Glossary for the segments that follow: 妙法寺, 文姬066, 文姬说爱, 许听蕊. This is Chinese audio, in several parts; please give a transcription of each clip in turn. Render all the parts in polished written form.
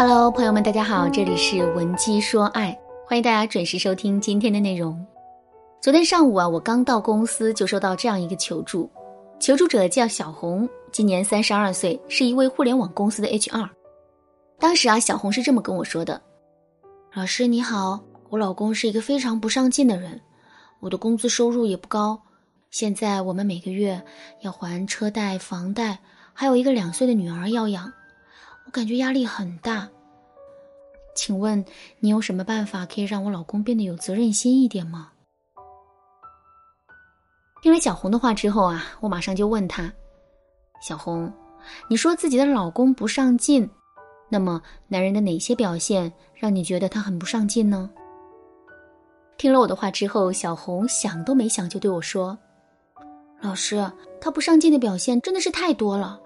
Hello， 朋友们，大家好，这里是文姬说爱，欢迎大家准时收听今天的内容。昨天上午啊，我刚到公司就收到这样一个求助，求助者叫小红，今年32岁，是一位互联网公司的 HR。当时啊，小红是这么跟我说的：“老师你好，我老公是一个非常不上进的人，我的工资收入也不高，现在我们每个月要还车贷、房贷，还有一个2岁的女儿要养。”我感觉压力很大，请问你有什么办法可以让我老公变得有责任心一点吗？听了小红的话之后啊，我马上就问她：小红，你说自己的老公不上进，那么男人的哪些表现让你觉得他很不上进呢？听了我的话之后，小红想都没想就对我说：老师，他不上进的表现真的是太多了，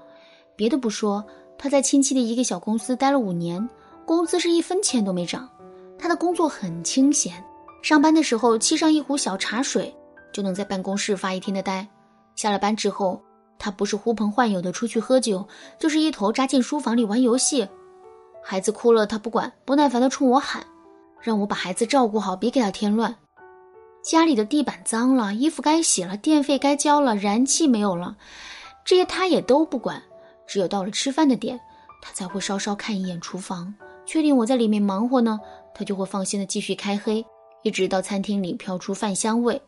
别的不说，他在亲戚的一个小公司待了5年，工资是1分钱都没涨。他的工作很清闲，上班的时候沏上一壶小茶水，就能在办公室发一天的呆。下了班之后，他不是呼朋唤友的出去喝酒，就是一头扎进书房里玩游戏。孩子哭了他不管，不耐烦地冲我喊，让我把孩子照顾好，别给他添乱。家里的地板脏了，衣服该洗了，电费该交了，燃气没有了，这些他也都不管。只有到了吃饭的点，他才会稍稍看一眼厨房，确定我在里面忙活呢，他就会放心的继续开黑，一直到餐厅里飘出饭香味。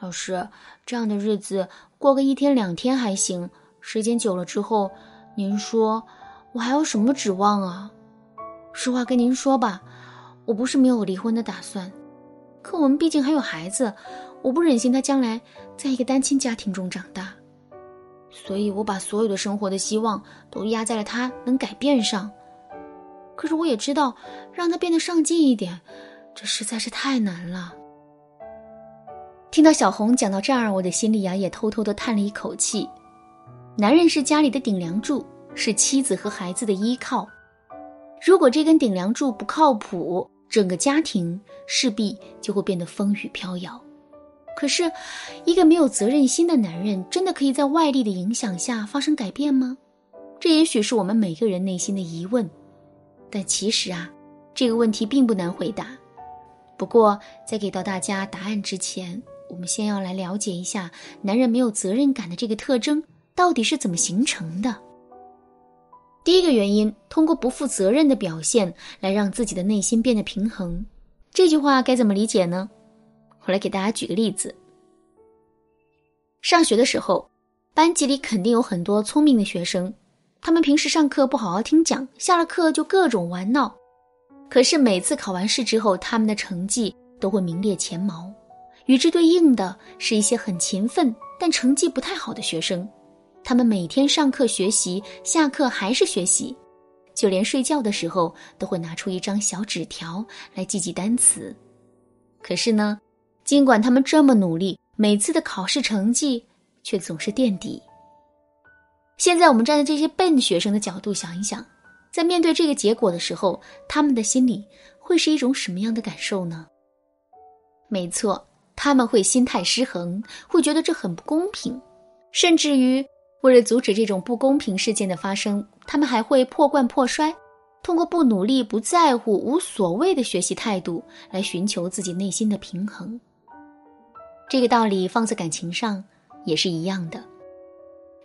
老师，这样的日子过个1天2天还行，时间久了之后，您说我还有什么指望啊？实话跟您说吧，我不是没有离婚的打算，可我们毕竟还有孩子，我不忍心他将来在一个单亲家庭中长大，所以我把所有的生活的希望都压在了他能改变上。可是我也知道，让他变得上进一点，这实在是太难了。听到小红讲到这儿，我的心里啊也偷偷地叹了一口气。男人是家里的顶梁柱，是妻子和孩子的依靠。如果这根顶梁柱不靠谱，整个家庭势必就会变得风雨飘摇。可是，一个没有责任心的男人，真的可以在外力的影响下发生改变吗？这也许是我们每个人内心的疑问。但其实啊，这个问题并不难回答。不过，在给到大家答案之前，我们先要来了解一下男人没有责任感的这个特征到底是怎么形成的。第一个原因，通过不负责任的表现来让自己的内心变得平衡。这句话该怎么理解呢？我来给大家举个例子。上学的时候，班级里肯定有很多聪明的学生，他们平时上课不好好听讲，下了课就各种玩闹，可是每次考完试之后，他们的成绩都会名列前茅。与之对应的是一些很勤奋但成绩不太好的学生，他们每天上课学习，下课还是学习，就连睡觉的时候都会拿出一张小纸条来记记单词。可是呢，尽管他们这么努力，每次的考试成绩却总是垫底。现在我们站在这些笨学生的角度想一想，在面对这个结果的时候，他们的心里会是一种什么样的感受呢？没错，他们会心态失衡，会觉得这很不公平，甚至于为了阻止这种不公平事件的发生，他们还会破罐破摔，通过不努力、不在乎、无所谓的学习态度来寻求自己内心的平衡。这个道理放在感情上也是一样的。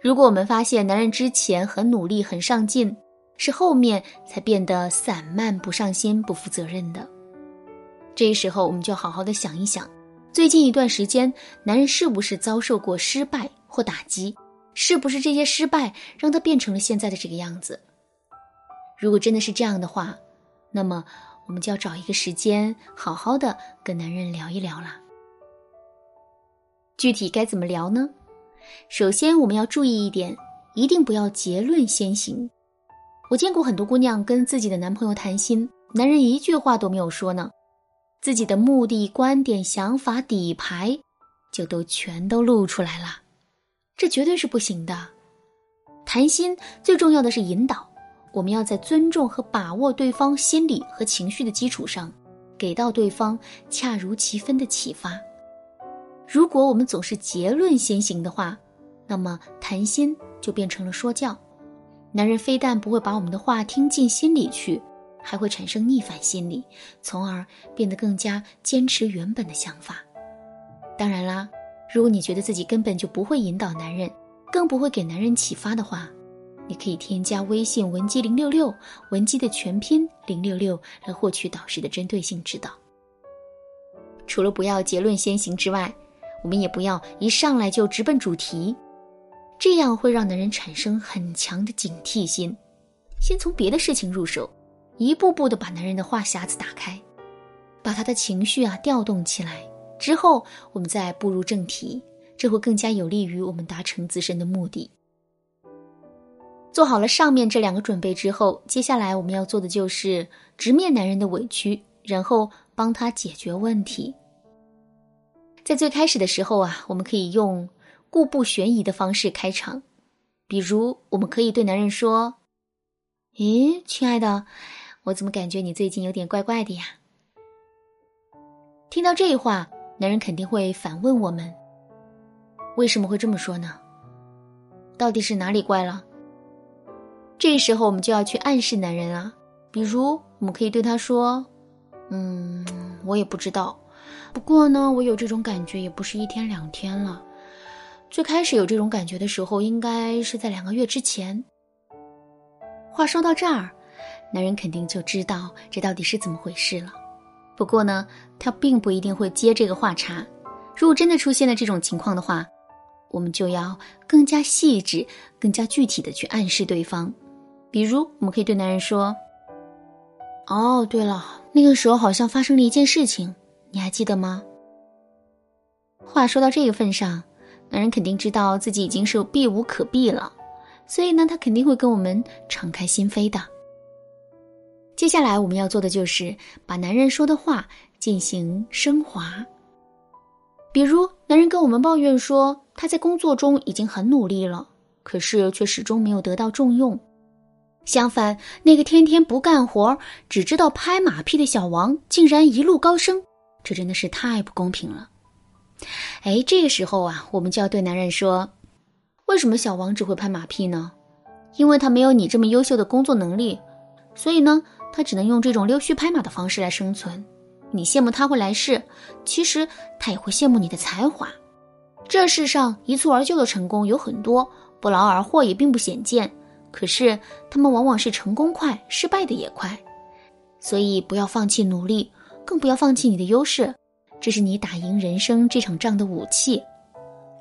如果我们发现男人之前很努力、很上进，是后面才变得散漫、不上心、不负责任的，这时候我们就好好的想一想，最近一段时间男人是不是遭受过失败或打击，是不是这些失败让他变成了现在的这个样子。如果真的是这样的话，那么我们就要找一个时间好好的跟男人聊一聊啦。具体该怎么聊呢？首先我们要注意一点，一定不要结论先行。我见过很多姑娘跟自己的男朋友谈心，男人一句话都没有说呢，自己的目的、观点、想法、底牌就都全都露出来了，这绝对是不行的。谈心最重要的是引导，我们要在尊重和把握对方心理和情绪的基础上，给到对方恰如其分的启发。如果我们总是结论先行的话，那么谈心就变成了说教。男人非但不会把我们的话听进心里去，还会产生逆反心理，从而变得更加坚持原本的想法。当然啦，如果你觉得自己根本就不会引导男人，更不会给男人启发的话，你可以添加微信文姬066，文姬的全拼066，来获取导师的针对性指导。除了不要结论先行之外，我们也不要一上来就直奔主题，这样会让男人产生很强的警惕心。先从别的事情入手，一步步地把男人的话匣子打开，把他的情绪调动起来，之后我们再步入正题，这会更加有利于我们达成自身的目的。做好了上面这两个准备之后，接下来我们要做的就是直面男人的委屈，然后帮他解决问题。在最开始的时候我们可以用故布悬疑的方式开场，比如我们可以对男人说：咦，亲爱的，我怎么感觉你最近有点怪怪的呀？听到这话，男人肯定会反问我们：为什么会这么说呢？到底是哪里怪了？这时候我们就要去暗示男人比如我们可以对他说：我也不知道，不过呢，我有这种感觉也不是一天两天了，最开始有这种感觉的时候应该是在2个月之前。话说到这儿，男人肯定就知道这到底是怎么回事了。不过呢，他并不一定会接这个话茬，如果真的出现了这种情况的话，我们就要更加细致、更加具体的去暗示对方。比如我们可以对男人说：哦，对了，那个时候好像发生了一件事情，你还记得吗？话说到这个份上，男人肯定知道自己已经是避无可避了，所以呢，他肯定会跟我们敞开心扉的。接下来我们要做的就是把男人说的话进行升华。比如男人跟我们抱怨说他在工作中已经很努力了，可是却始终没有得到重用。相反，那个天天不干活只知道拍马屁的小王竟然一路高升，这真的是太不公平了。这个时候我们就要对男人说：为什么小王只会拍马屁呢？因为他没有你这么优秀的工作能力，所以呢，他只能用这种溜须拍马的方式来生存。你羡慕他会来事，其实他也会羡慕你的才华。这世上一蹴而就的成功有很多，不劳而获也并不鲜见，可是他们往往是成功快，失败的也快。所以不要放弃努力，更不要放弃你的优势，这是你打赢人生这场仗的武器。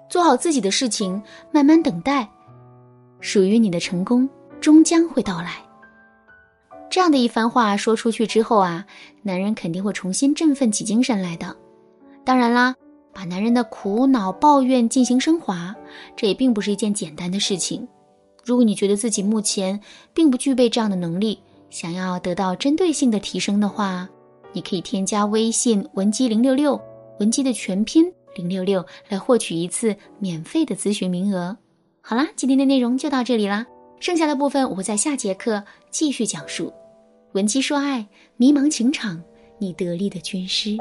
做好自己的事情，慢慢等待，属于你的成功终将会到来。这样的一番话说出去之后男人肯定会重新振奋起精神来的。当然啦，把男人的苦恼抱怨进行升华，这也并不是一件简单的事情。如果你觉得自己目前并不具备这样的能力，想要得到针对性的提升的话，你可以添加微信文姬066，文姬的全拼066，来获取一次免费的咨询名额。好啦，今天的内容就到这里啦，剩下的部分我会在下节课继续讲述。文姬说爱，迷茫情场，你得力的军师。